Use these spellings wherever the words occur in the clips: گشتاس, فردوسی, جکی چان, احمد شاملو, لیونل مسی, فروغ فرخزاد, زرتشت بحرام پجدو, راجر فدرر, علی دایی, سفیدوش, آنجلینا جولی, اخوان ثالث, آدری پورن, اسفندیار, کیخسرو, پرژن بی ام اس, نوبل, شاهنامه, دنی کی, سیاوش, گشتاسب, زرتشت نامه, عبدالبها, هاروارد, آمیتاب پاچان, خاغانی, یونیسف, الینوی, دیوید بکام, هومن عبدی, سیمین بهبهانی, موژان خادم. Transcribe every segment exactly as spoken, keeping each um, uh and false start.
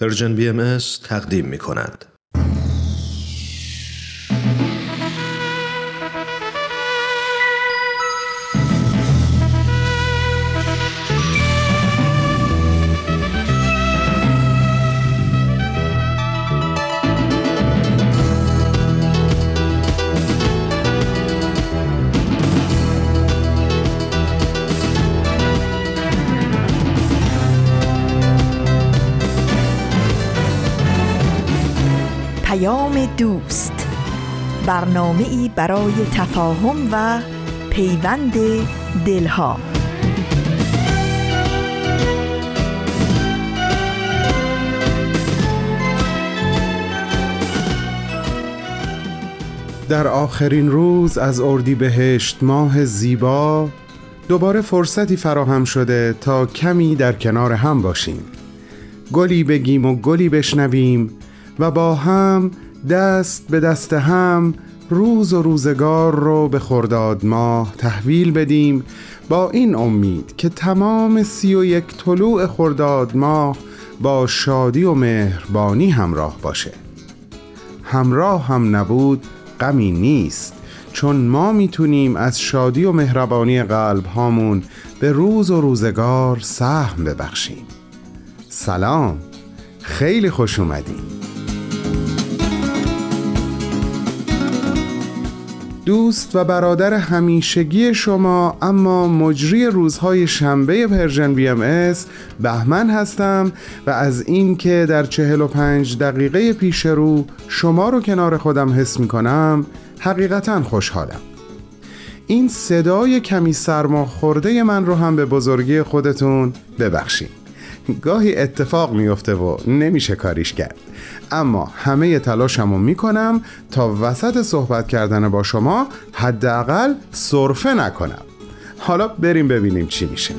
پرژن بی ام اس تقدیم می کند. دوست، برنامه‌ای برای تفاهم و پیوند دلها. در آخرین روز از اردیبهشت ماه زیبا دوباره فرصتی فراهم شده تا کمی در کنار هم باشیم، گلی بگیم و گلی بشنویم و با هم دست به دست هم روز و روزگار رو به خرداد ماه تحویل بدیم، با این امید که تمام سی و یک طلوع خرداد ماه با شادی و مهربانی همراه باشه. همراه هم نبود غمی نیست، چون ما میتونیم از شادی و مهربانی قلب هامون به روز و روزگار سهم ببخشیم. سلام، خیلی خوش اومدین. دوست و برادر همیشگی شما اما مجری روزهای شنبه پرژن بی ام اس بهمن هستم و از این که در چهل و پنج دقیقه پیش رو شما رو کنار خودم حس می کنم حقیقتا خوشحالم. این صدای کمی سرماخورده من رو هم به بزرگی خودتون ببخشید. گاهی اتفاق میفته و نمیشه کاریش کرد، اما همه تلاشمو میکنم تا وسط صحبت کردن با شما حداقل سرفه نکنم. حالا بریم ببینیم چی میشه.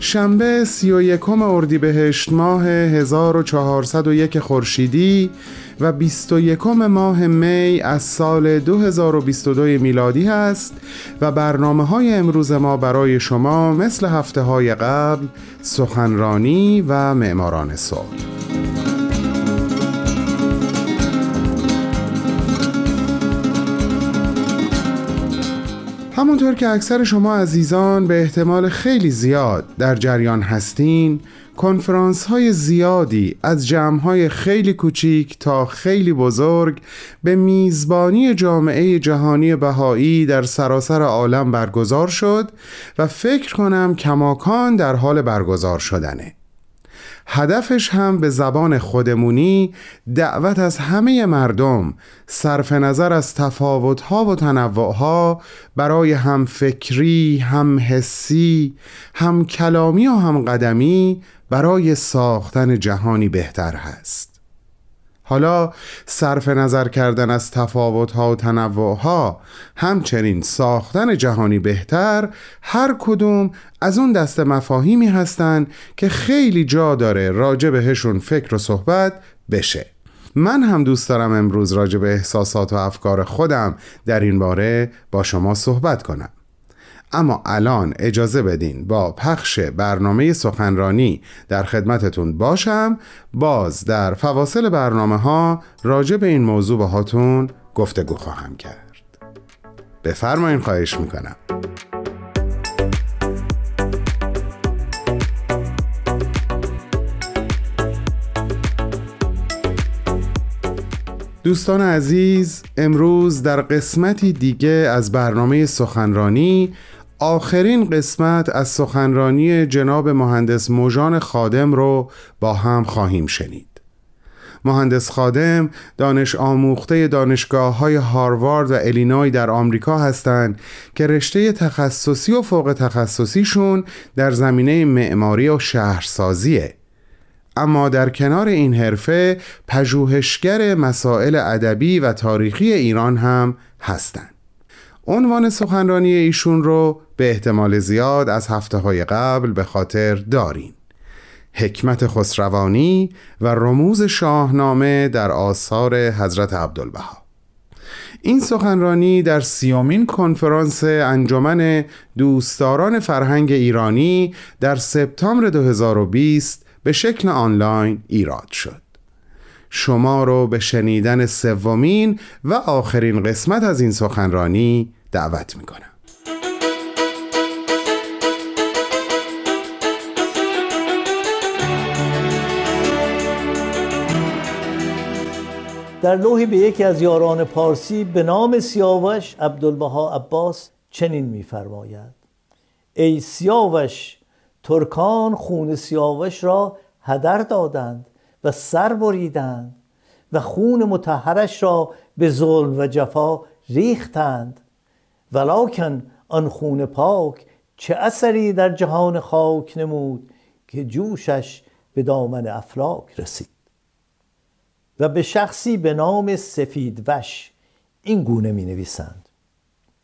شنبه سی و یکم اردیبهشت ماه هزار و چهارصد و یک خورشیدی و بیست و یکم ماه می از سال دو هزار و بیست و دو میلادی است و برنامه‌های امروز ما برای شما مثل هفته‌های قبل سخنرانی و معماران صلح. همونطور که اکثر شما عزیزان به احتمال خیلی زیاد در جریان هستین، کنفرانس های زیادی از جمع های خیلی کوچیک تا خیلی بزرگ به میزبانی جامعه جهانی بهایی در سراسر عالم برگزار شد و فکر کنم کماکان در حال برگزار شدنه. هدفش هم به زبان خودمونی دعوت از همه مردم صرف نظر از تفاوت‌ها و تنوع‌ها برای هم فکری، هم حسی، هم کلامی و هم قدمی برای ساختن جهانی بهتر هست. حالا صرف نظر کردن از تفاوت‌ها و تنوع‌ها همچنین ساختن جهانی بهتر هر کدوم از اون دست مفاهیمی هستن که خیلی جا داره راجع بهشون فکر و صحبت بشه. من هم دوست دارم امروز راجع به احساسات و افکار خودم در این باره با شما صحبت کنم، اما الان اجازه بدین با پخش برنامه سخنرانی در خدمتتون باشم. باز در فواصل برنامه ها راجع به این موضوع باهاتون گفتگو خواهم کرد. بفرمایین، خواهش میکنم. دوستان عزیز، امروز در قسمتی دیگه از برنامه سخنرانی، آخرین قسمت از سخنرانی جناب مهندس موژان خادم رو با هم خواهیم شنید. مهندس خادم دانش آموخته دانشگاه‌های هاروارد و الینوی در آمریکا هستند که رشته تخصصی و فوق تخصصیشون در زمینه معماری و شهرسازیه، اما در کنار این حرفه پژوهشگر مسائل ادبی و تاریخی ایران هم هستند. عنوان سخنرانی ایشون رو به احتمال زیاد از هفته‌های قبل به خاطر دارین: حکمت خسروانی و رموز شاهنامه در آثار حضرت عبدالبها. این سخنرانی در سیامین کنفرانس انجمن دوستداران فرهنگ ایرانی در سپتامبر دو هزار و بیست به شکل آنلاین ایراد شد. شما رو به شنیدن سومین و آخرین قسمت از این سخنرانی دعوت میکنم. در لوحی به یکی از یاران پارسی به نام سیاوش عبدالبها عباس چنین می‌فرماید: ای سیاوش، ترکان خون سیاوش را هدر دادند و سر بریدند و خون مطهرش را به ظلم و جفا ریختند، ولکن آن خون پاک چه اثری در جهان خاک نمود که جوشش به دامن افلاک رسید. و به شخصی به نام سفیدوش این گونه می نویسند: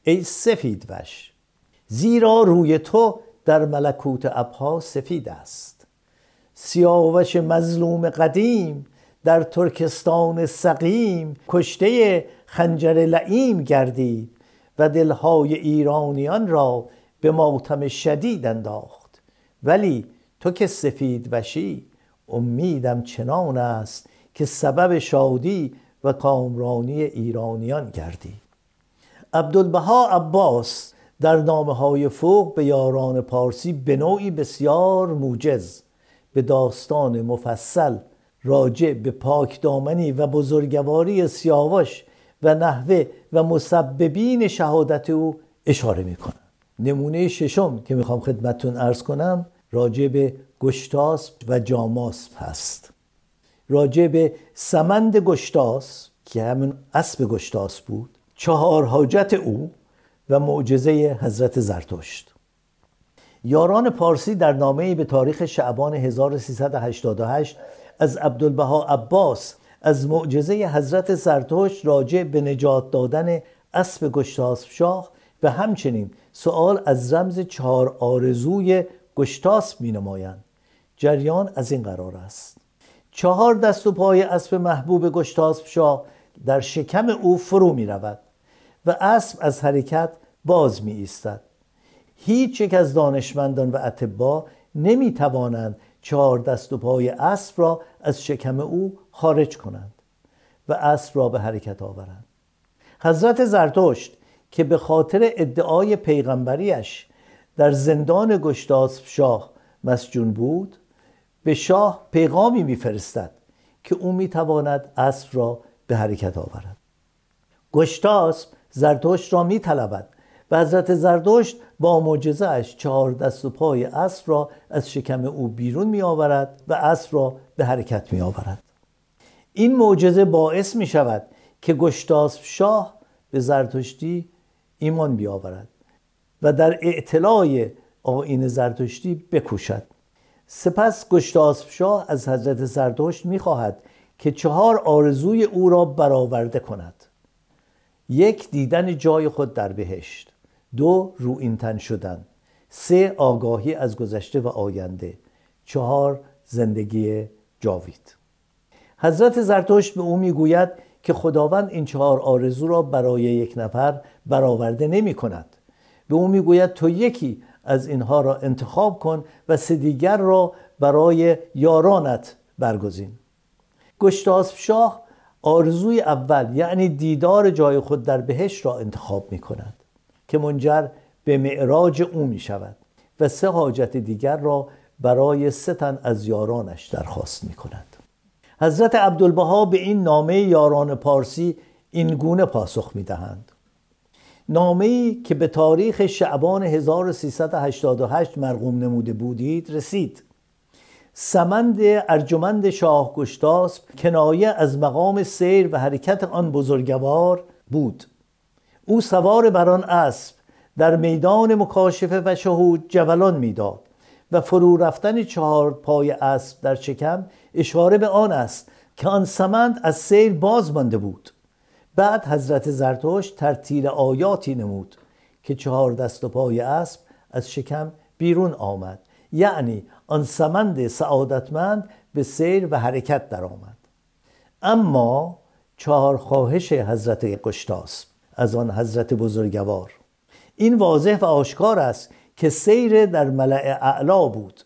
ای سفیدوش، زیرا روی تو در ملکوت ابها سفید است. سیاوش مظلوم قدیم در ترکستان سقیم کشته خنجر لعیم گردید و دلهای ایرانیان را به ماتم شدید انداخت، ولی تو که سفیدوشی امیدم چنان است که سبب شادی و کامرانی ایرانیان گردی. عبدالبها عباس در نامه‌های فوق به یاران پارسی به نوعی بسیار موجز به داستان مفصل راجع به پاک دامنی و بزرگواری سیاوش و نحوه و مسببین شهادت او اشاره می‌کنند. نمونه ششم که می‌خوام خدمتتون عرض کنم راجع به گشتاسب و جاماسپ هست. راجع به سمند گشتاس که همون اسب گشتاس بود، چهار حاجت او و معجزه حضرت زرتشت. یاران پارسی در نامه‌ای به تاریخ شعبان هزار و سیصد و هشتاد و هشت از عبدالبها عباس از معجزه حضرت زرتشت راجع به نجات دادن اسب گشتاس شاه و همچنین سؤال از رمز چهار آرزوی گشتاس می‌نمایند. جریان از این قرار است: چهار دست و پای اسب محبوب گشتاسب شاه در شکم او فرو می رود و اسب از حرکت باز می ایستد. هیچ یک از دانشمندان و اطباء نمی توانند چهار دست و پای اسب را از شکم او خارج کنند و اسب را به حرکت آورند. حضرت زرتشت که به خاطر ادعای پیغمبریش در زندان گشتاسب شاه مسجون بود، به شاه پیغامی میفرستد که او میتواند اسب را به حرکت آورد. گشتاسب زرتشت را میطلبد و حضرت زرتشت با معجزه اش چهار دست و پای اسب را از شکم او بیرون میآورد و اسب را به حرکت میآورد. این معجزه باعث میشود که گشتاسب شاه به زرتشتی ایمان بیاورد و در اعتلاع آیین زرتشتی بکوشد. سپس گشتاسب شاه از حضرت زرتشت میخواهد که چهار آرزوی او را برآورده کند: یک، دیدن جای خود در بهشت، دو، روئین تن شدن، سه، آگاهی از گذشته و آینده، چهار، زندگی جاوید. حضرت زرتشت به او میگوید که خداوند این چهار آرزو را برای یک نفر برآورده نمی کند. به او میگوید تو یکی از اینها را انتخاب کن و سه دیگر را برای یارانت برگزین. گشتاسب شاه آرزوی اول یعنی دیدار جای خود در بهشت را انتخاب می کند که منجر به معراج او می شود و سه حاجت دیگر را برای سه تن از یارانش درخواست می کند. حضرت عبدالبها به این نامه یاران پارسی این گونه پاسخ می دهند: نامه‌ای که به تاریخ شعبان هزار و سیصد و هشتاد و هشت مرقوم نموده بودید رسید. سمند ارجمند شاه گشتاسب کنایه از مقام سیر و حرکت آن بزرگوار بود. او سوار بر آن اسب در میدان مکاشفه و شهود جولان می‌داد و فرو رفتن چهار پای اسب در شکم اشاره به آن است که آن سمند از سیر باز مانده بود. بعد حضرت زرتشت ترتیل آیاتی نمود که چهار دست و پای اسب از شکم بیرون آمد، یعنی آن سمند سعادتمند به سیر و حرکت در آمد. اما چهار خواهش حضرت گشتاسب: از آن حضرت بزرگوار. این واضح و آشکار است که سیر در ملأ اعلا بود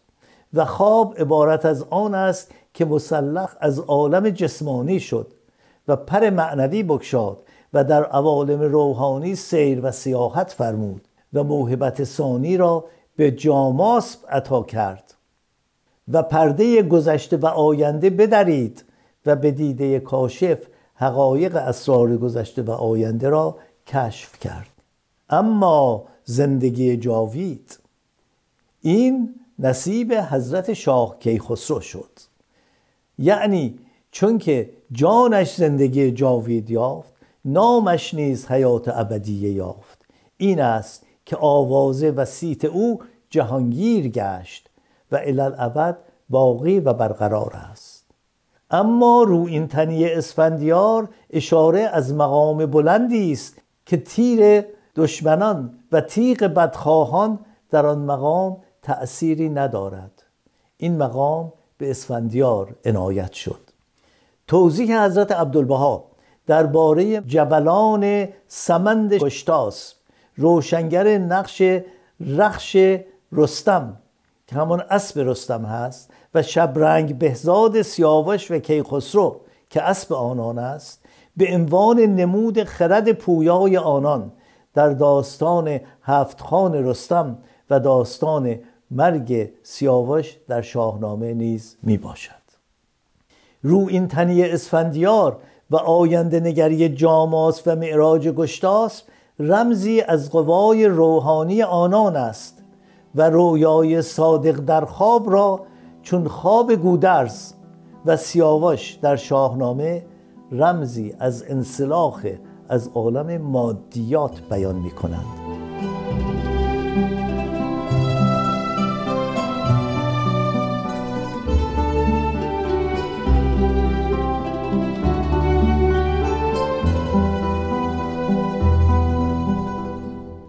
و خواب عبارت از آن است که مسلخ از عالم جسمانی شد و پر معنوی بکشاد و در عوالم روحانی سیر و سیاحت فرمود و موهبت ثانی را به جاماسپ عطا کرد و پرده گذشته و آینده بدرید و به دیده کاشف حقایق اسرار گذشته و آینده را کشف کرد. اما زندگی جاوید این نصیب حضرت شاه کیخسرو شد، یعنی چون که جانش زندگی جاوید یافت، نامش نیز حیات ابدی یافت. این است که آوازه و صیت او جهانگیر گشت و الالابد باقی و برقرار است. اما رو این تنی اسفندیار اشاره از مقام بلندی است که تیر دشمنان و تیغ بدخواهان در آن مقام تأثیری ندارد. این مقام به اسفندیار عنایت شد. توضیح حضرت عبدالبها درباره جبلان سمند گشتاس، روشنگر نقش رخش رستم که همون اسب رستم هست و شبرنگ بهزاد سیاوش و کیخسرو که اسب آنان است، به عنوان نمود خرد پویای آنان در داستان هفت خان رستم و داستان مرگ سیاوش در شاهنامه نیز می باشد. رو این تنی اسفندیار و آینده نگری جاماس و معراج گشتاس رمزی از قوای روحانی آنان است و رویای صادق در خواب را چون خواب گودرز و سیاوش در شاهنامه رمزی از انسلاخ از عالم مادیات بیان می کنند.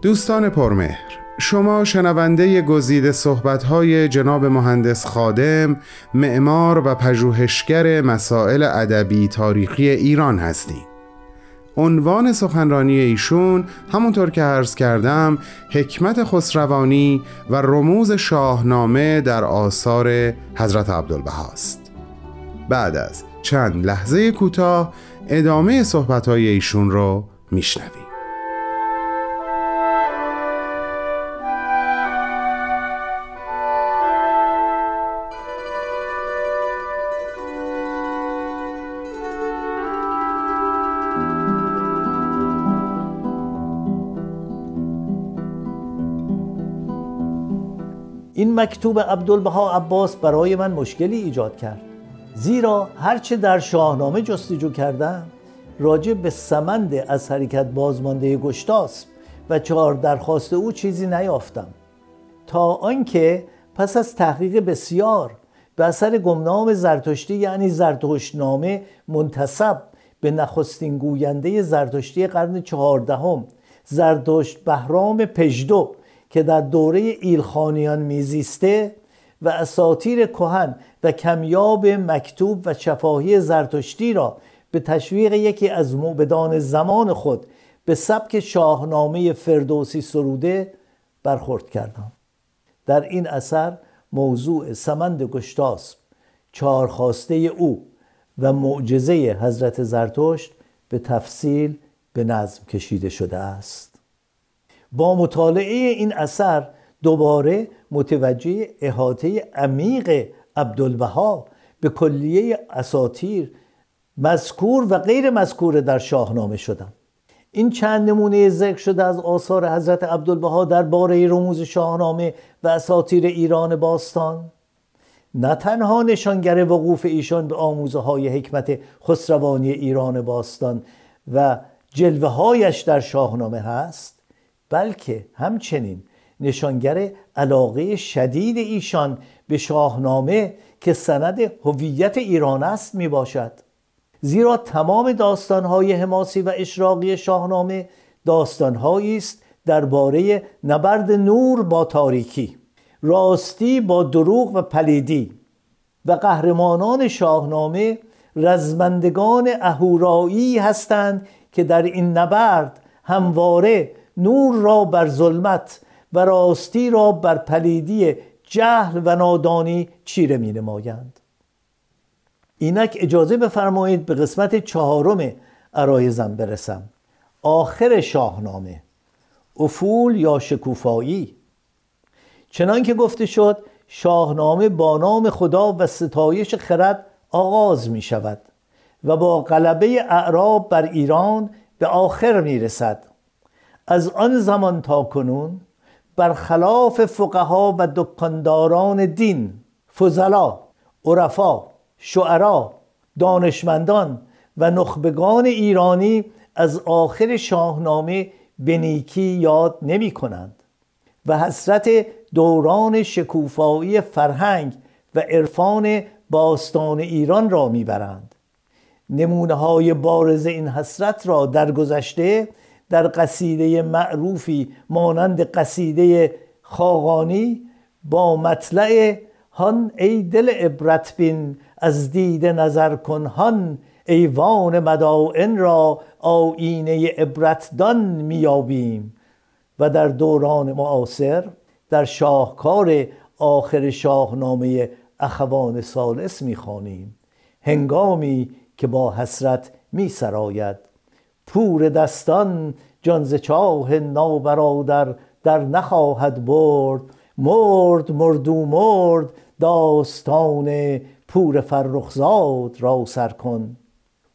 دوستان پرمهر، شما شنونده گزیده صحبت‌های جناب مهندس خادم، معمار و پژوهشگر مسائل ادبی تاریخی ایران هستید. عنوان سخنرانی ایشون همونطور که عرض کردم، حکمت خسروانی و رموز شاهنامه در آثار حضرت عبدالبها است. بعد از چند لحظه کوتاه ادامه صحبت‌های ایشون رو میشنویم. این مکتوب عبدالبها عباس برای من مشکلی ایجاد کرد، زیرا هرچه در شاهنامه جستجو کردم راجع به سمند از حرکت بازمانده گشتاسب و چهار درخواست او چیزی نیافتم، تا آنکه پس از تحقیق بسیار به اثر گمنام زرتشتی، یعنی زرتشت نامه، منتسب به نخستین گوینده زرتشتی قرن چهاردهم، زرتشت بحرام پجدو که در دوره ایلخانیان میزیسته و اساطیر کهن و کمیاب مکتوب و شفاهی زرتشتی را به تشویق یکی از موبدان زمان خود به سبک شاهنامه فردوسی سروده برخورد کردم. در این اثر موضوع سمند گشتاسب، چهار خواسته او و معجزه حضرت زرتشت به تفصیل به نظم کشیده شده است. با مطالعه این اثر دوباره متوجه احاطه عمیق عبدالبها به کلیه اساطیر مذکور و غیر مذکور در شاهنامه شدم. این چند نمونه ذکر شده از آثار حضرت عبدالبها درباره رموز شاهنامه و اساطیر ایران باستان نه تنها نشانگر وقوف ایشان به آموزه های حکمت خسروانی ایران باستان و جلوه هایش در شاهنامه هست، بلکه همچنین نشانگر علاقه شدید ایشان به شاهنامه که سند هویت ایران است می باشد، زیرا تمام داستانهای حماسی و اشراقی شاهنامه داستانهایی است درباره نبرد نور با تاریکی، راستی با دروغ و پلیدی، و قهرمانان شاهنامه رزمندگان اهورایی هستند که در این نبرد همواره نور را بر ظلمت و راستی را بر پلیدی جهل و نادانی چیره می نمایند. اینک اجازه بفرمایید به قسمت چهارم عرایزم برسم. آخر شاهنامه، افول یا شکوفایی. چنان که گفته شد شاهنامه با نام خدا و ستایش خرد آغاز می شود و با غلبه اعراب بر ایران به آخر می رسد. از آن زمان تا کنون برخلاف فقها و دکانداران دین، فضلا، عرفا، شعرا، دانشمندان و نخبگان ایرانی از آخر شاهنامه به نیکی یاد نمی کنند و حسرت دوران شکوفایی فرهنگ و عرفان باستان ایران را می برند. نمونه های بارز این حسرت را در گذشته در قصیده معروفی مانند قصیده خاغانی با مطلع هان ای دل عبرت بین از دید نظر کن هان ایوان مدائن را آینه عبرتدان میابیم و در دوران معاصر در شاهکار آخر شاهنامه اخوان ثالث میخوانیم هنگامی که با حسرت میسراید پور دستان جان ز چاه نابرادر در نخواهد برد مرد مردو مرد داستان پور فرخزاد را سر کن.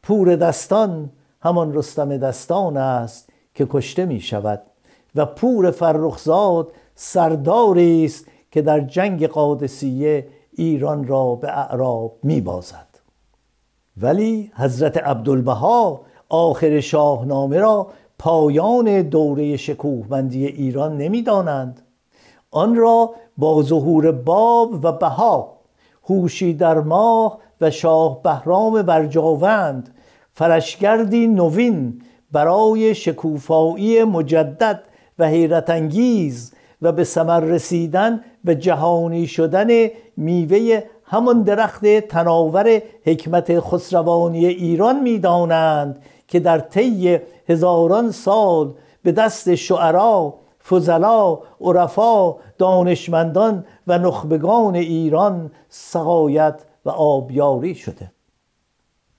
پور دستان همان رستم دستان است که کشته می شود و پور فرخزاد سرداری است که در جنگ قادسیه ایران را به اعراب می بازد. ولی حضرت عبدالبها آخر شاهنامه را پایان دوره شکوهمندی ایران نمی دانند. آن را با ظهور باب و بها، هوشی در ماه و شاه بهرام ورجاوند فرشگردی نوین برای شکوفایی مجدد و حیرت انگیز و به ثمر رسیدن و جهانی شدن میوه همان درخت تناور حکمت خسروانی ایران میدانند که در طی هزاران سال به دست شعرا، فضلا، عرفا، دانشمندان و نخبگان ایران سقایت و آبیاری شده.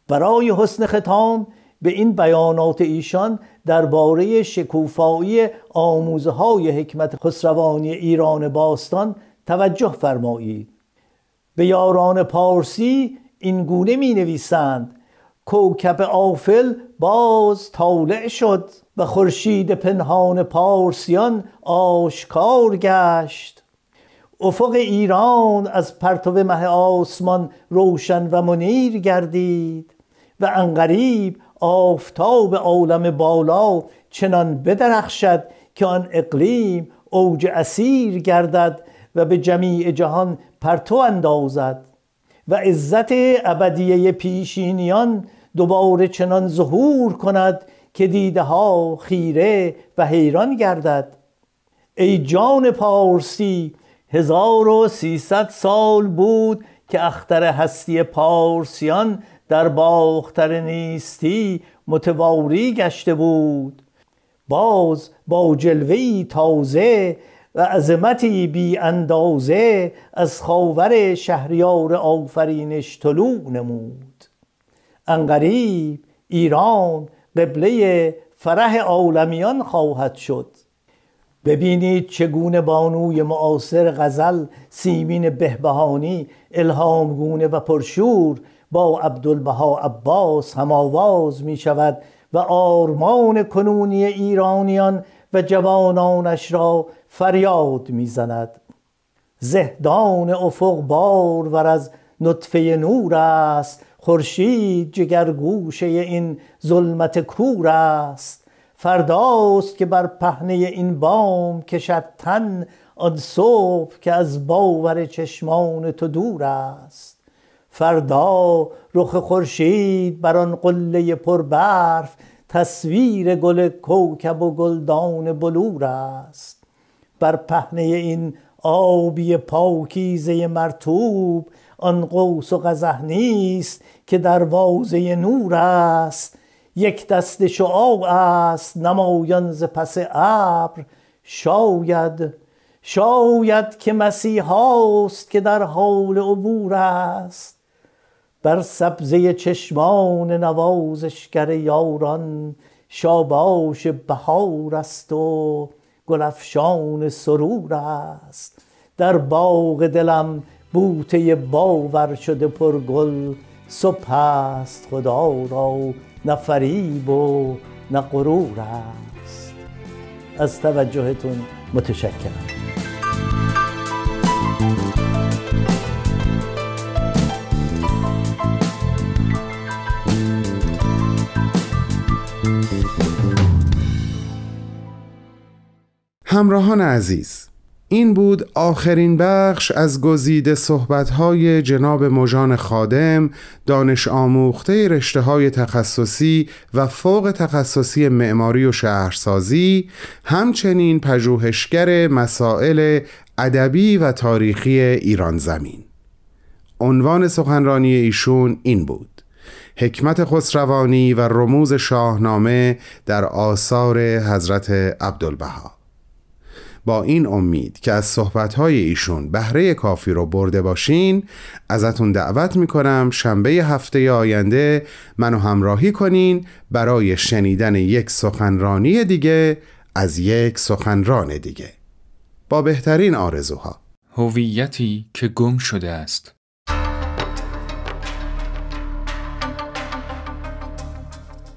برای حسن ختام به این بیانات ایشان درباره شکوفایی آموزه‌های حکمت خسروانی ایران باستان توجه فرمایید. به یاران پارسی این گونه می نویسند: کوکب آفل باز طالع شد و خورشید پنهان پارسیان آشکار گشت. افق ایران از پرتو مه آسمان روشن و منیر گردید و عنقریب آفتاب عالم بالا چنان بدرخشد که آن اقلیم اوج اسیر گردد و به جمیع جهان پرتو اندازد و عزت ابدیه پیشینیان دوباره چنان ظهور کند که دیده ها خیره و حیران گردد. ای جان پارسی، هزار و سیصد سال بود که اختر هستی پارسیان در باختر نیستی متواری گشته بود. باز با جلوه‌ای تازه و عظمتی بی اندازه از خاور شهریار آفرینش طلوع نمود. عنقریب ایران قبله فرح عالمیان خواهد شد. ببینید چگونه بانوی معاصر غزل سیمین بهبهانی الهامگونه و پرشور با عبدالبها عباس هم آواز می شود و آرمان کنونی ایرانیان و جوانانش را فریاد می زند: زهدان افق بار ور از نطفه نور است، خورشید جگرگوشه این ظلمت کور است. فرداست که بر پهنه این بام کشد تن آن صبح که از باور چشمان تو دور است. فردا رخ خورشید بر آن قله پربرف تصویر گل کوکب و گلدان بلور است. بر پهنه این آبی پاکیزه مرطوب آن قوس و قزح نیست که دروازه نور است. یک دست شعاع است نمایان ز پس ابر، شاید شاید که مسیح است که در حال عبور است. بر سبزه چشمان نوازشگر یاران شاباش بهار است و گلفشان سرور است. در باغ دلم بوته باور شده پرگل، صبح است خدا را نه فریب و نه غرور است. از توجهتون متشکرم. همراهان عزیز، این بود آخرین بخش از گزیده صحبت‌های جناب موژان خادم، دانش آموخته رشته‌های تخصصی و فوق تخصصی معماری و شهرسازی، همچنین پژوهشگر مسائل ادبی و تاریخی ایران زمین. عنوان سخنرانی ایشون این بود: حکمت خسروانی و رموز شاهنامه در آثار حضرت عبدالبها. با این امید که از صحبت‌های ایشون بهره کافی رو برده باشین، ازتون دعوت می‌کنم شنبه هفته آینده منو همراهی کنین برای شنیدن یک سخنرانی دیگه از یک سخنران دیگه. با بهترین آرزوها. هویتی که گم شده است.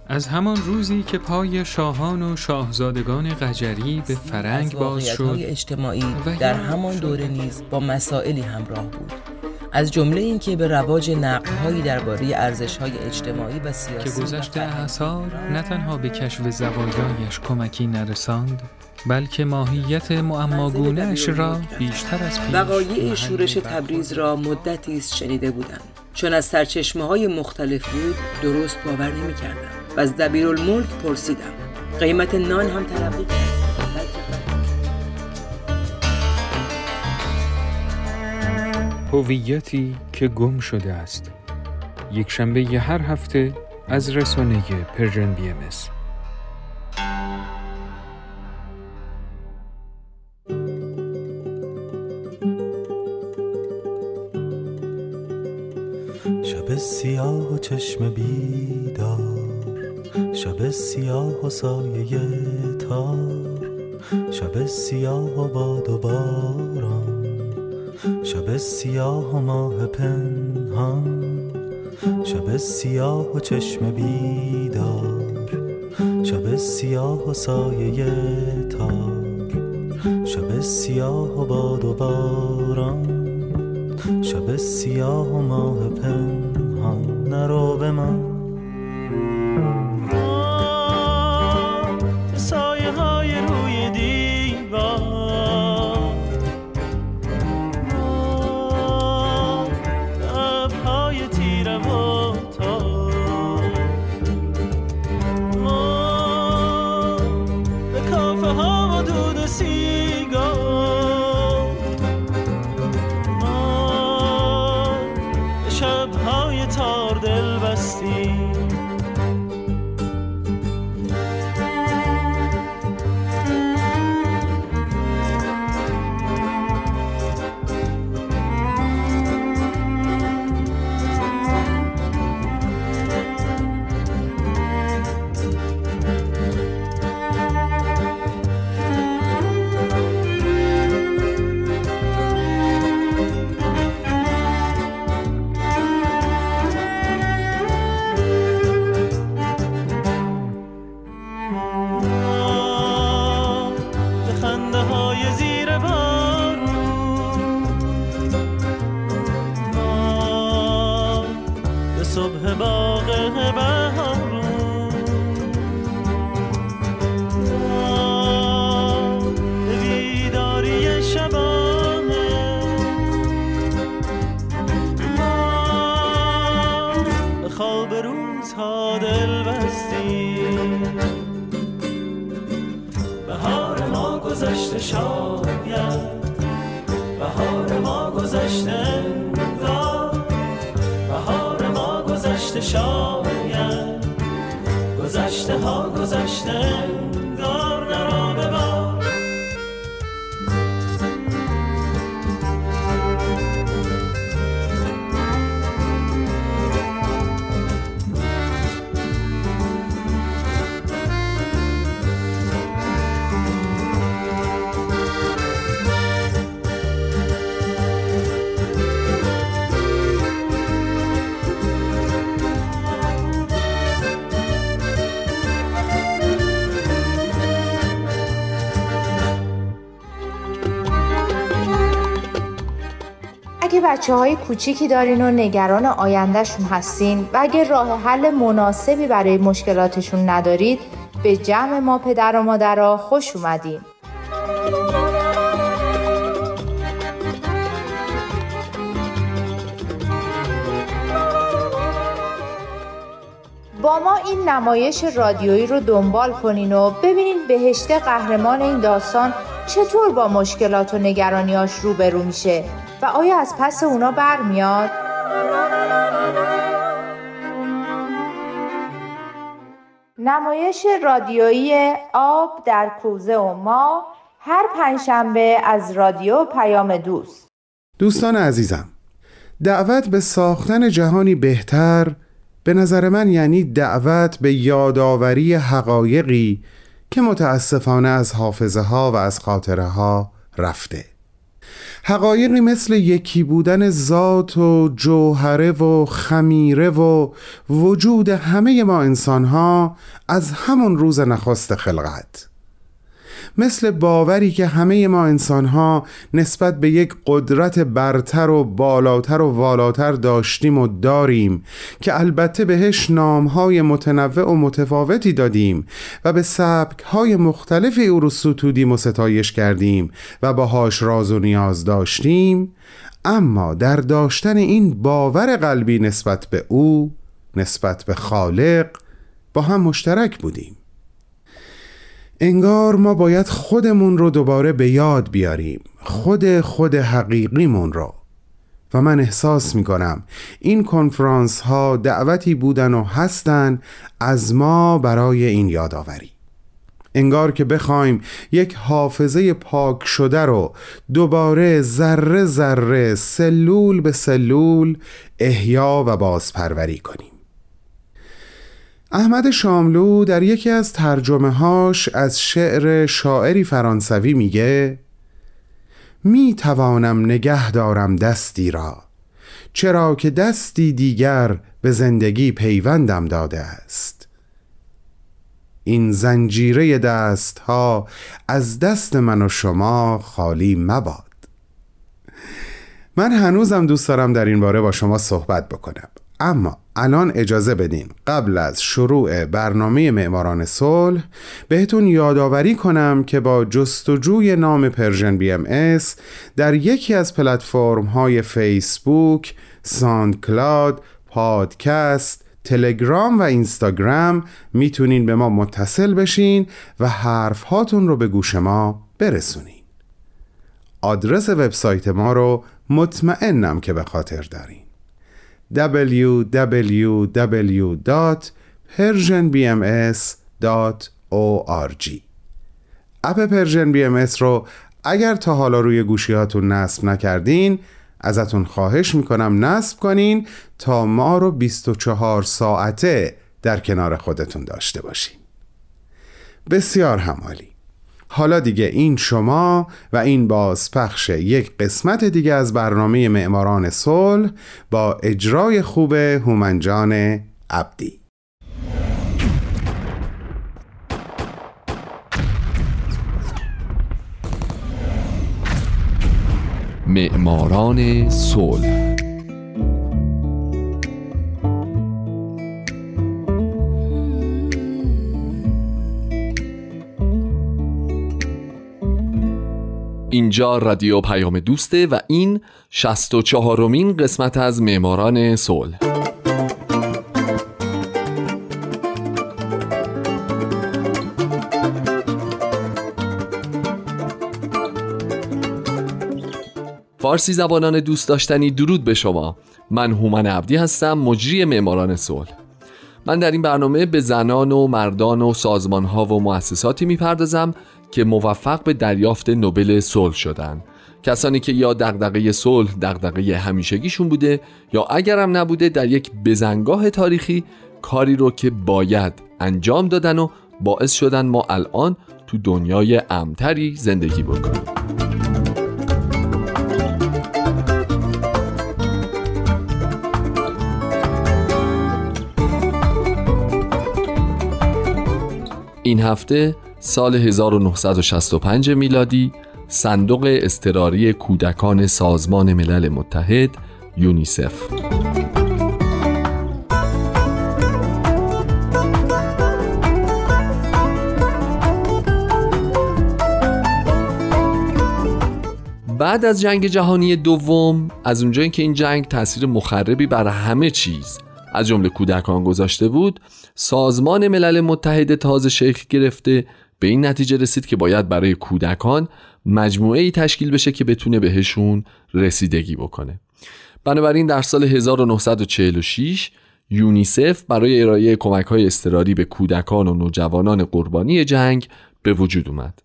از همان روزی که پای شاهان و شاهزادگان قجری به فرنگ باز شد، واقعیت‌های اجتماعی در همان دوره نیز با مسائلی همراه بود، از جمله اینکه به رواج نقدهایی درباره ارزش‌های اجتماعی و سیاسی که گذشته اعصار نه تنها به کشف زوایایش کمکی نرساند، بلکه ماهیت معماگونه‌اش را بیشتر از پیش وقایع شورش تبریز را مدتی است شنیده بودم، چون از سرچشمه‌های مختلف بود درست باور نمی‌کردم و از دبیرالملک پرسیدم. قیمت نان هم تلقی کردم. هویتی که گم شده است. یک شنبه ی هر هفته از رسانه پرژن بی ام اس. شب سیاه و چشم بیدار، شب سیاه و سایه تار، شب سیاه و باد و باران، شب سیاه و ماه پنهان، شب سیاه و چشم بیدار، شب سیاه و سایه تار، شب سیاه و باد و باران، شب سیاه و ماه پنهان. نرو به من سایه های روی دیوار، ابرهای تیره و تار، به کافه ها و دود و سیگار، گذشته ها گذشته دار نرا ببار. اگه بچه های کوچیکی دارین و نگران آیندهشون هستین و اگه راه حل مناسبی برای مشکلاتشون ندارید، به جمع ما پدر و مادرها خوش اومدین. با ما این نمایش رادیویی رو دنبال کنین و ببینین بهشت قهرمان این داستان چطور با مشکلات و نگرانیاش روبرو میشه و آیا از پس اونا برمیاد؟ نمایش رادیویی آب در کوزه و ما هر پنجشنبه از رادیو پیام دوست. دوستان عزیزم، دعوت به ساختن جهانی بهتر به نظر من یعنی دعوت به یادآوری حقایقی که متاسفانه از حافظه ها و از خاطره ها رفته. حقایقی مثل یکی بودن ذات و جوهره و خمیره و وجود همه ما انسان ها از همون روز نخست خلقت، مثل باوری که همه ما انسان ها نسبت به یک قدرت برتر و بالاتر و والاتر داشتیم و داریم که البته بهش نامهای متنوع و متفاوتی دادیم و به سبکهای مختلفی او رو ستودیم و ستایش کردیم و باهاش راز و نیاز داشتیم، اما در داشتن این باور قلبی نسبت به او، نسبت به خالق، با هم مشترک بودیم. انگار ما باید خودمون رو دوباره به یاد بیاریم، خود خود حقیقیمون رو. و من احساس میکنم این کنفرانس ها دعوتی بودن و هستن از ما برای این یادآوری. انگار که بخوایم یک حافظه پاک شده رو دوباره ذره ذره، سلول به سلول احیا و بازپروری کنیم. احمد شاملو در یکی از ترجمه هاش از شعر شاعری فرانسوی میگه: می توانم نگه دارم دستی را، چرا که دستی دیگر به زندگی پیوندم داده است. این زنجیره دست ها از دست من و شما خالی مباد. من هنوزم دوست دارم در این باره با شما صحبت بکنم، اما الان اجازه بدین قبل از شروع برنامه معماران صلح بهتون یادآوری کنم که با جستجوی نام پرژن بی ام اس در یکی از پلتفرم های فیسبوک، ساندکلاود، پادکست، تلگرام و اینستاگرام میتونین به ما متصل بشین و حرف هاتون رو به گوش ما برسونین. آدرس وبسایت ما رو مطمئنم که به خاطر دارین: دبلیو دبلیو دبلیو دات پرژن بی ام اس دات او آر جی. اپ پرژن بی ام اس رو اگر تا حالا روی گوشیاتون نصب نکردین ازتون خواهش میکنم نصب کنین تا ما رو بیست و چهار ساعته در کنار خودتون داشته باشین. بسیار همالی. حالا دیگه این شما و این بازپخش یک قسمت دیگه از برنامه معماران صلح با اجرای خوب هومن عبدی. معماران صلح. اینجا رادیو پیام دوسته و این شصت و چهارمین قسمت از معماران صلح. فارسی زبانان دوست داشتنی، درود به شما. من هومن عبدی هستم، مجری معماران صلح. من در این برنامه به زنان و مردان و سازمان‌ها و مؤسساتی می‌پردازم که موفق به دریافت نوبل صلح شدند. کسانی که یا دغدغه صلح دغدغه همیشگیشون بوده یا اگرم نبوده در یک بزنگاه تاریخی کاری رو که باید انجام دادن و باعث شدن ما الان تو دنیای امن‌تری زندگی بکنیم. این هفته سال هزار و نهصد و شصت و پنج میلادی صندوق اضطراری کودکان سازمان ملل متحد یونیسف. بعد از جنگ جهانی دوم، از اونجایی که این جنگ تأثیر مخربی بر همه چیز از جمله کودکان گذاشته بود، سازمان ملل متحد تازه شکل گرفته به این نتیجه رسید که باید برای کودکان مجموعه‌ای تشکیل بشه که بتونه بهشون رسیدگی بکنه. بنابراین در سال هزار و نهصد و چهل و شش یونیسف برای ارائه کمک‌های اضطراری به کودکان و نوجوانان قربانی جنگ به وجود اومد.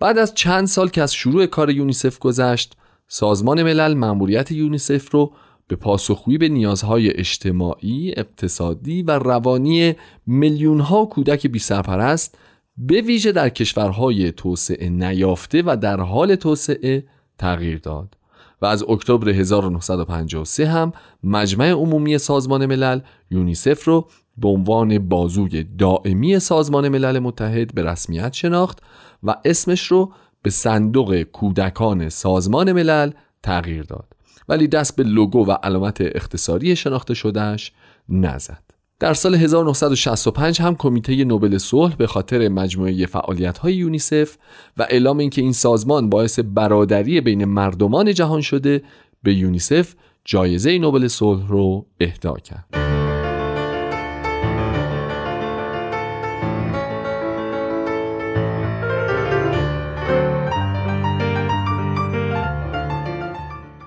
بعد از چند سال که از شروع کار یونیسف گذشت، سازمان ملل مأموریت یونیسف رو به پاسخگویی به نیازهای اجتماعی، اقتصادی و روانی میلیون‌ها کودک بی‌سرپرست به ویژه در کشورهای توسعه نیافته و در حال توسعه تغییر داد و از اکتبر هزار و نهصد و پنجاه و سه هم مجمع عمومی سازمان ملل یونیسف رو به عنوان بازوی دائمی سازمان ملل متحد به رسمیت شناخت و اسمش رو به صندوق کودکان سازمان ملل تغییر داد، ولی دست به لوگو و علامت اختصاری شناخته شدهش نزد. در سال هزار و نهصد و شصت و پنج هم کمیته نوبل صلح به خاطر مجموعه فعالیت‌های یونیسف و اعلام اینکه این سازمان باعث برادری بین مردمان جهان شده به یونیسف جایزه نوبل صلح رو اهدا کرد.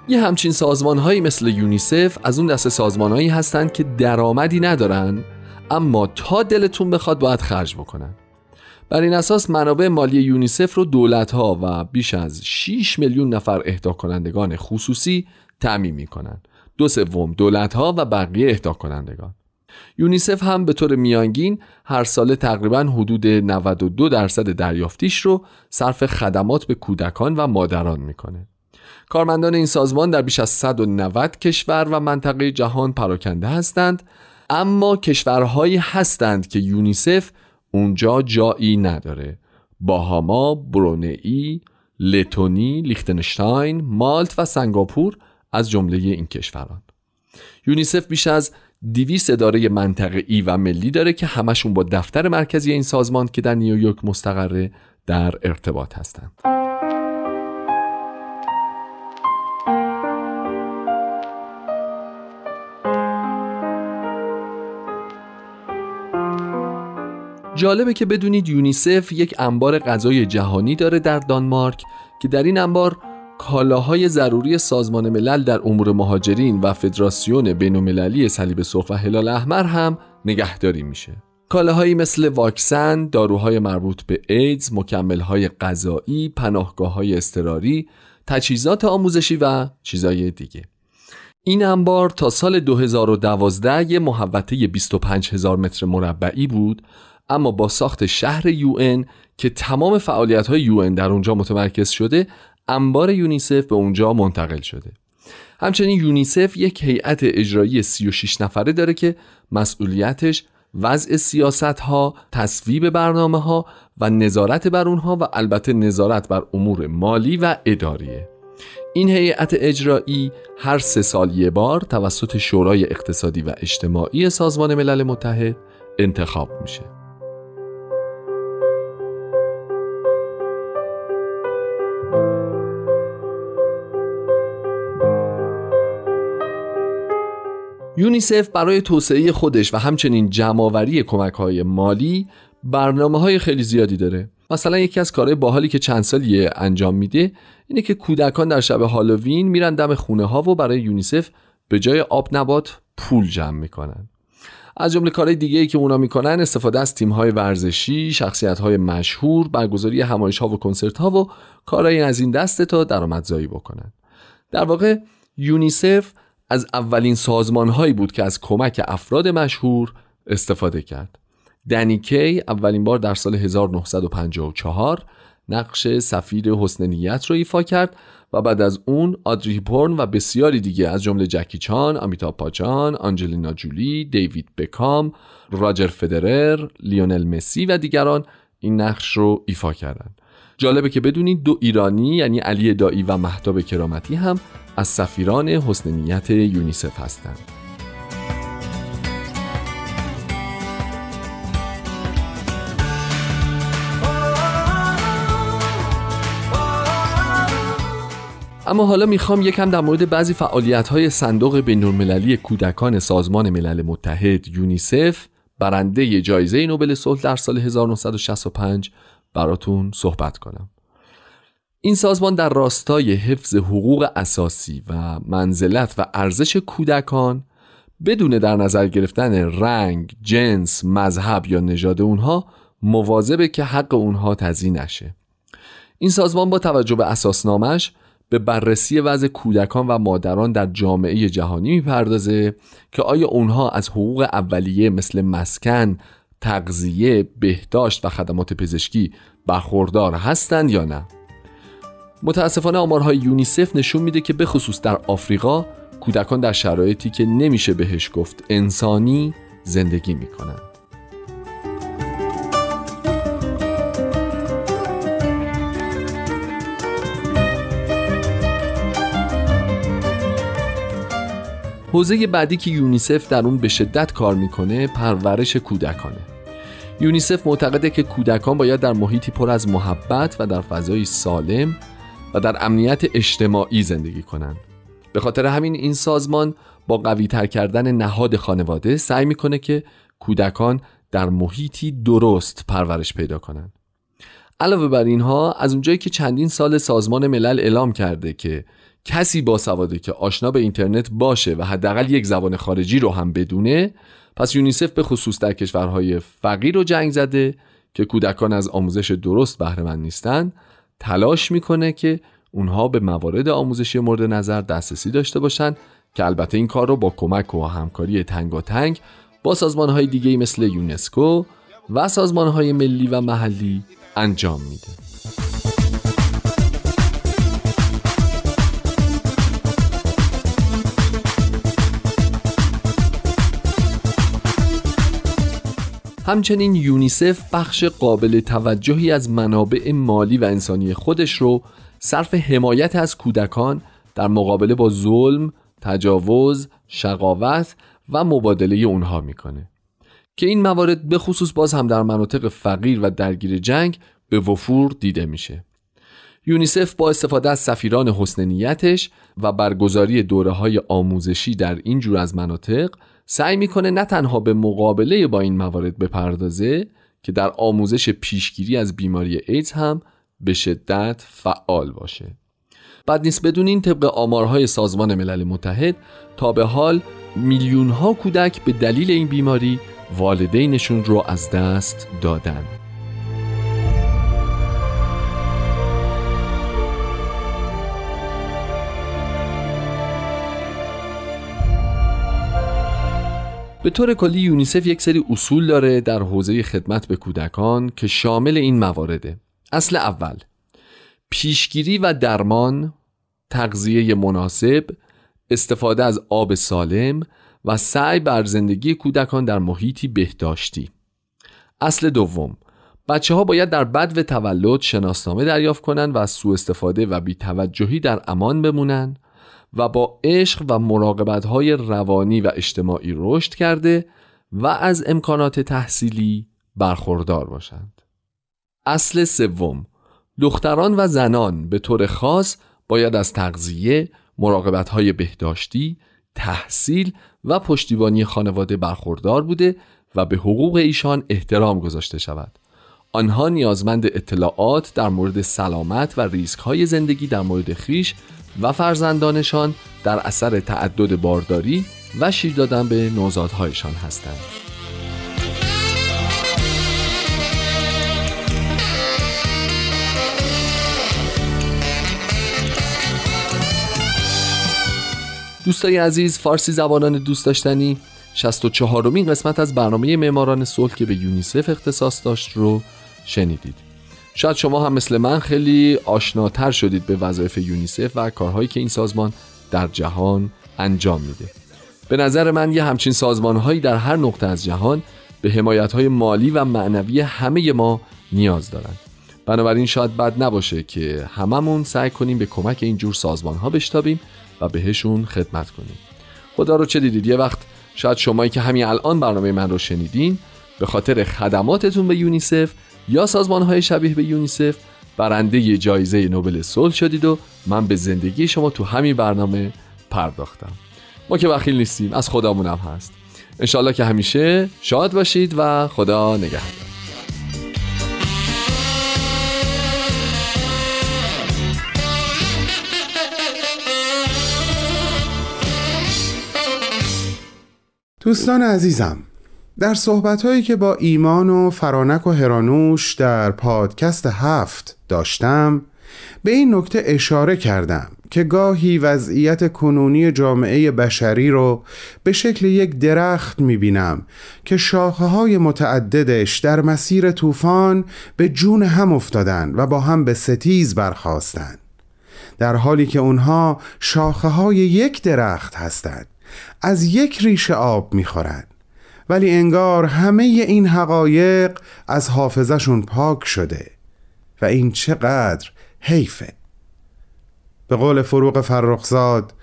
یه همچین سازمان‌هایی مثل یونیسف از اون دسته سازمان‌هایی هستن که درآمدی ندارن اما تا دلتون بخواد باید خرج بکنن. بر این اساس منابع مالی یونیسف رو دولت‌ها و بیش از شش میلیون نفر اهدا کنندگان خصوصی تأمین می‌کنن. دو سوم دولت‌ها و بقیه اهدا کنندگان. یونیسف هم به طور میانگین هر ساله تقریباً حدود نود و دو درصد دریافتیش رو صرف خدمات به کودکان و مادران می‌کنه. کارمندان این سازمان در بیش از صد و نود کشور و منطقه جهان پراکنده هستند، اما کشورهایی هستند که یونیسف اونجا جایی نداره. باهاما، برونئی، لتونی، لیختنشتاین، مالت و سنگاپور از جمله این کشوران. یونیسف بیش از دویست اداره منطقه‌ای و ملی داره که همشون با دفتر مرکزی این سازمان که در نیویورک مستقره در ارتباط هستند. جالبه که بدونید یونیسف یک انبار غذای جهانی داره در دانمارک که در این انبار کالاهای ضروری سازمان ملل در امور مهاجرین و فدراسیون بین‌المللی صلیب سرخ و هلال احمر هم نگهداری میشه. کالاهایی مثل واکسن، داروهای مربوط به ایدز، مکمل‌های غذایی، پناهگاه‌های اضطراری، تجهیزات آموزشی و چیزهای دیگه. این انبار تا سال دو هزار و دوازده یه محوطه بیست و پنج هزار متر مربعی بود، اما با ساخت شهر یو ان که تمام فعالیت‌های یو ان در اونجا متمرکز شده، انبار یونیسف به اونجا منتقل شده. همچنین یونیسف یک هیئت اجرایی سی و شش نفره داره که مسئولیتش وضع سیاست‌ها، تصویب برنامه‌ها و نظارت بر اونها و البته نظارت بر امور مالی و اداریه. این هیئت اجرایی هر سه سال یک بار توسط شورای اقتصادی و اجتماعی سازمان ملل متحد انتخاب میشه. یونیسف برای توسعه خودش و همچنین جمع‌آوری کمک‌های مالی برنامه‌های خیلی زیادی داره. مثلا یکی از کارهای باحالی که چند سالیه انجام میده اینه که کودکان در شب هالووین میرن دم خونه‌ها و برای یونیسف به جای آب نبات پول جمع میکنن. از جمله کارهای دیگه‌ای که اونا میکنن استفاده از تیم‌های ورزشی، شخصیت‌های مشهور، برگزاری همایش‌ها و کنسرت‌ها و کارهای از این دسته تا درآمدزایی بکنن. در واقع یونیسف از اولین سازمان‌هایی بود که از کمک افراد مشهور استفاده کرد. دنی کی اولین بار در سال هزار و نهصد و پنجاه و چهار نقش سفیر حسن نیت رو ایفا کرد و بعد از اون آدری پورن و بسیاری دیگه از جمله جکی چان، آمیتاب پاچان، آنجلینا جولی، دیوید بکام، راجر فدرر، لیونل مسی و دیگران این نقش رو ایفا کردن. جالبه که بدونید دو ایرانی یعنی علی دایی و مهتاب کرامتی هم از سفیران حسن نیت یونیسف هستند. اما حالا میخوام یکم در مورد بعضی فعالیت‌های صندوق بین‌المللی کودکان سازمان ملل متحد یونیسف برنده ی جایزه نوبل صلح در سال هزار و نهصد و شصت و پنج براتون صحبت کنم. این سازمان در راستای حفظ حقوق اساسی و منزلت و ارزش کودکان بدون در نظر گرفتن رنگ، جنس، مذهب یا نژاد اونها مواظبه که حق اونها تضییع نشه. این سازمان با توجه به اساسنامه‌اش به بررسی وضع کودکان و مادران در جامعه جهانی میپردازه که آیا اونها از حقوق اولیه مثل مسکن، تغذیه، بهداشت و خدمات پزشکی برخوردار هستند یا نه. متاسفانه آمارهای یونیسف نشون میده که به خصوص در آفریقا کودکان در شرایطی که نمیشه بهش گفت انسانی زندگی میکنن. حوزه بعدی که یونیسف در اون به شدت کار میکنه پرورش کودکانه. یونیسف معتقده که کودکان باید در محیطی پر از محبت و در فضایی سالم و در امنیت اجتماعی زندگی کنند. به خاطر همین این سازمان با قوی تر کردن نهاد خانواده سعی میکنه که کودکان در محیطی درست پرورش پیدا کنند. علاوه بر اینها از اونجایی که چندین سال سازمان ملل اعلام کرده که کسی باسواده که آشنا به اینترنت باشه و حداقل یک زبان خارجی رو هم بدونه، پس یونیسف به خصوص در کشورهای فقیر رو جنگ زده که کودکان از آموزش درست بهره مند نیستن، تلاش میکنه که اونها به موارد آموزشی مورد نظر دسترسی داشته باشن که البته این کار رو با کمک و همکاری تنگاتنگ با سازمانهای دیگه مثل یونسکو و سازمانهای ملی و محلی انجام میده. همچنین یونیسف بخش قابل توجهی از منابع مالی و انسانی خودش رو صرف حمایت از کودکان در مقابله با ظلم، تجاوز، شقاوت و مبادله اونها میکنه که این موارد به خصوص باز هم در مناطق فقیر و درگیر جنگ به وفور دیده میشه. یونیسف با استفاده از سفیران حسن نیتش و برگزاری دوره‌های آموزشی در این جور از مناطق سعی میکنه نه تنها به مقابله با این موارد بپردازه که در آموزش پیشگیری از بیماری ایدز هم به شدت فعال باشه. بد نیست بدونین طبق آمارهای سازمان ملل متحد تا به حال میلیون ها کودک به دلیل این بیماری والدینشون رو از دست دادن. به طور کلی یونیسف یک سری اصول داره در حوزه خدمت به کودکان که شامل این موارده. اصل اول، پیشگیری و درمان، تغذیه مناسب، استفاده از آب سالم و سعی بر زندگی کودکان در محیطی بهداشتی. اصل دوم، بچه ها باید در بدو تولد شناسنامه دریافت کنند و از سوء استفاده و بی‌توجهی در امان بمونند و با عشق و مراقبت‌های روانی و اجتماعی رشد کرده و از امکانات تحصیلی برخوردار باشند. اصل سوم، دختران و زنان به طور خاص باید از تغذیه، مراقبت‌های بهداشتی، تحصیل و پشتیبانی خانواده برخوردار بوده و به حقوق ایشان احترام گذاشته شود. آنها نیازمند اطلاعات در مورد سلامت و ریسک‌های زندگی در مورد خویش و فرزندانشان در اثر تعدد بارداری و شیر دادن به نوزادهایشان هستند. دوستای عزیز، فارسی زبانان دوست داشتنی، شصت و چهارمین قسمت از برنامه معماران صلح که به یونیسف اختصاص داشت رو شنیدید. شاید شما هم مثل من خیلی آشناتر شدید به وظایف یونیسف و کارهایی که این سازمان در جهان انجام میده. به نظر من یه همچین سازمانهایی در هر نقطه از جهان به حمایت‌های مالی و معنوی همه ما نیاز دارن. بنابراین شاید بد نباشه که هممون سعی کنیم به کمک اینجور سازمان‌ها بشتابیم و بهشون خدمت کنیم. خدا رو چه دیدید، یه وقت شاید شمایی که همین الان برنامه من رو شنیدین به خاطر خدماتتون به یونیسف یا سازمان‌های شبیه به یونیسف برنده ی جایزه نوبل صلح شدید و من به زندگی شما تو همین برنامه پرداختم. ما که بخیل نیستیم، از خدامونم هست. انشالله که همیشه شاد باشید و خدا نگهدار. دوستان عزیزم، در صحبت‌هایی که با ایمان و فرانک و هرانوش در پادکست هفت داشتم به این نکته اشاره کردم که گاهی وضعیت کنونی جامعه بشری رو به شکل یک درخت می‌بینم که شاخه‌های متعددش در مسیر طوفان به جون هم افتادن و با هم به ستیز برخاستن، در حالی که اونها شاخه‌های یک درخت هستند، از یک ریشه آب می‌خورن، ولی انگار همه این حقایق از حافظشون پاک شده و این چقدر حیفه. به قول فروغ فرخزاد،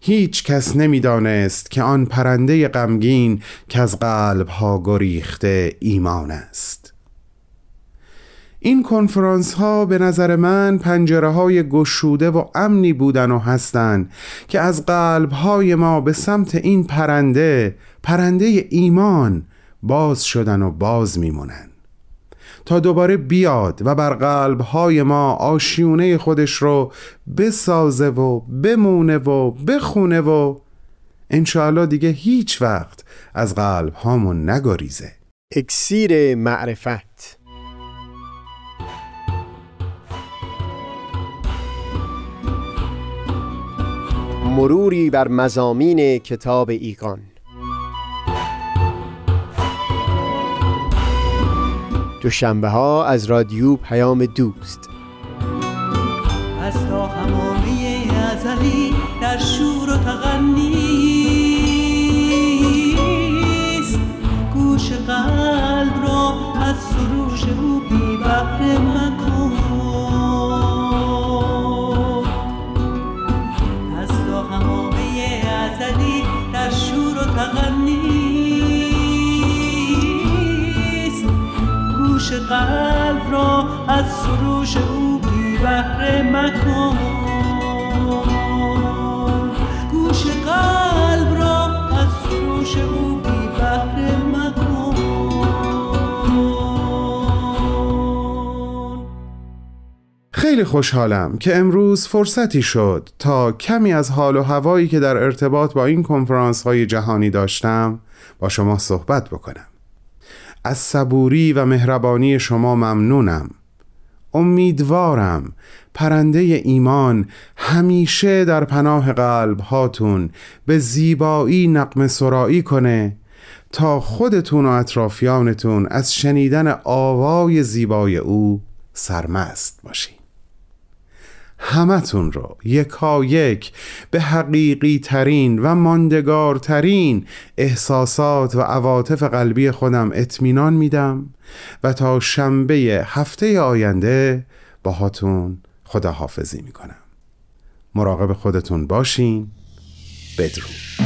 هیچ کس نمیدانست که آن پرنده غمگین که از قلبها گریخته ایمان است. این کنفرانس ها به نظر من پنجره های گشوده و امنی بودن و هستن که از قلب های ما به سمت این پرنده، پرنده ایمان، باز شدن و باز میمونن تا دوباره بیاد و بر قلب های ما آشیونه خودش رو بسازه و بمونه و بخونه و انشاءالله دیگه هیچ وقت از قلب هامون نگریزه. اکسیر معرفت. مروری بر مضامین کتاب ایقان. دوشنبه ها از رادیو پیام دوست. از تا همامه ازلی در شور و تغنیست، گوش قلب را از سروش او بی بحر مکن. از تا همامه ازلی در شور و تغنیست، قلب را از سروش او بی بهره مکن. گوش قلب را از سروش او بی بهره مکن. خیلی خوشحالم که امروز فرصتی شد تا کمی از حال و هوایی که در ارتباط با این کنفرانس های جهانی داشتم با شما صحبت بکنم. از صبوری و مهربانی شما ممنونم. امیدوارم پرنده ایمان همیشه در پناه قلب هاتون به زیبایی نغمه سرایی کنه تا خودتون و اطرافیانتون از شنیدن آوای زیبای او سرمست باشین. همتون رو یکایک به حقیقی ترین و ماندگار ترین احساسات و عواطف قلبی خودم اطمینان میدم و تا شنبه هفته آینده باهاتون خداحافظی میکنم. مراقب خودتون باشین. بدرود.